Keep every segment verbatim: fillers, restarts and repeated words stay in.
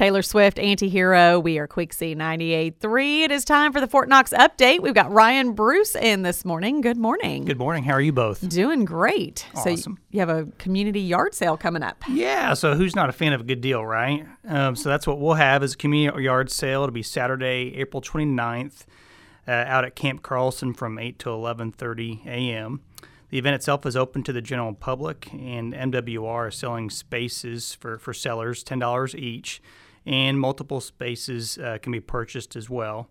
Taylor Swift, Anti-Hero. We are Quicksie ninety-eight point three. It is time for the Fort Knox update. We've got Ryan Brus in this morning. Good morning. Good morning. How are you both? Doing great. Awesome. So you have a community yard sale coming up. Yeah, so who's not a fan of a good deal, right? Um, so that's what we'll have is a community yard sale. It'll be Saturday, April twenty-ninth, uh, out at Camp Carlson from eight to eleven thirty a.m. The event itself is open to the general public, and M W R is selling spaces for, for sellers, ten dollars each, and multiple spaces uh, can be purchased as well.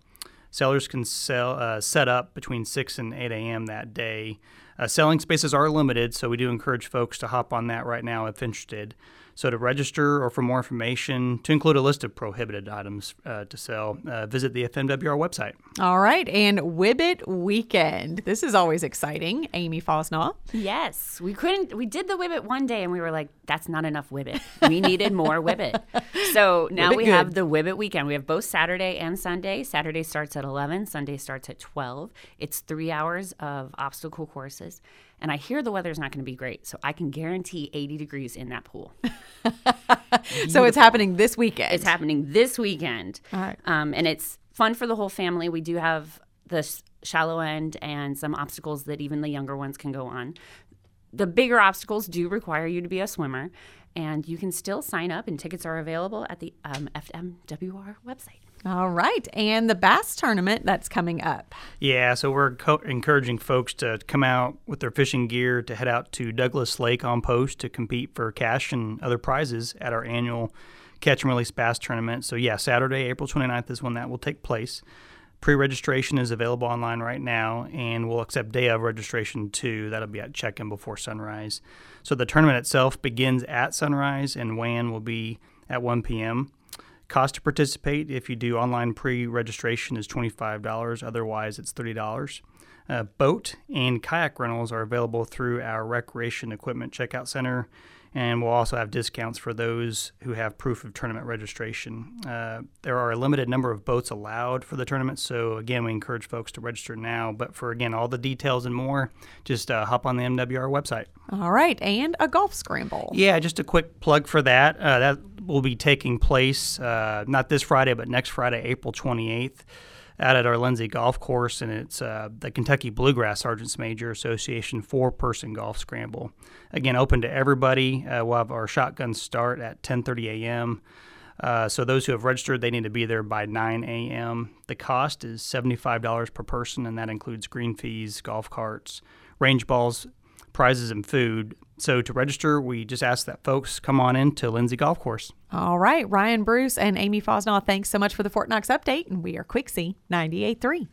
Sellers can sell uh, set up between six and eight a.m. that day. Uh, selling spaces are limited, so we do encourage folks to hop on that right now if interested. So to register or for more information, to include a list of prohibited items uh, to sell, uh, visit the F M W R website. All right. And WIBIT weekend. This is always exciting. Amy Fausnaugh. Yes. We couldn't. We did the WIBIT one day and we were like, that's not enough WIBIT. We needed more WIBIT. So now WIBIT we good. have the WIBIT weekend. We have both Saturday and Sunday. Saturday starts at eleven. Sunday starts at twelve. It's three hours of obstacle courses. And I hear the weather's not going to be great, so I can guarantee eighty degrees in that pool. So it's happening this weekend. It's happening this weekend. All right. Um, and it's fun for the whole family. We do have the sh- shallow end and some obstacles that even the younger ones can go on. The bigger obstacles do require you to be a swimmer, and you can still sign up, and tickets are available at the um, F M W R website. All right. And the bass tournament that's coming up. Yeah. So we're co- encouraging folks to come out with their fishing gear to head out to Douglas Lake on post to compete for cash and other prizes at our annual catch and release bass tournament. So, yeah, Saturday, April twenty-ninth is when that will take place. Pre-registration is available online right now, and we'll accept day of registration, too. That'll be at check-in before sunrise. So the tournament itself begins at sunrise, and W A N will be at one p.m. Cost to participate, if you do online pre-registration, is twenty-five dollars. Otherwise, it's thirty dollars. Uh, boat and kayak rentals are available through our Recreation Equipment Checkout Center, and we'll also have discounts for those who have proof of tournament registration. Uh, there are a limited number of boats allowed for the tournament, so, again, we encourage folks to register now. But for, again, all the details and more, just uh, hop on the M W R website. All right, and a golf scramble. Yeah, just a quick plug for that. Uh, that will be taking place uh, not this Friday, but next Friday, April twenty-eighth, out at our Lindsay golf course, and it's uh, the Kentucky Bluegrass Sergeants Major Association four-person golf scramble. Again, open to everybody. Uh, we'll have our shotgun start at ten thirty a.m. Uh, so those who have registered, they need to be there by nine a.m. The cost is seventy-five dollars per person, and that includes green fees, golf carts, range balls, prizes, and food. So to register, we just ask that folks come on in to Lindsay Golf Course. All right. Ryan Brus and Amy Fausnaugh, thanks so much for the Fort Knox update. And we are Quicksie ninety-eight point three.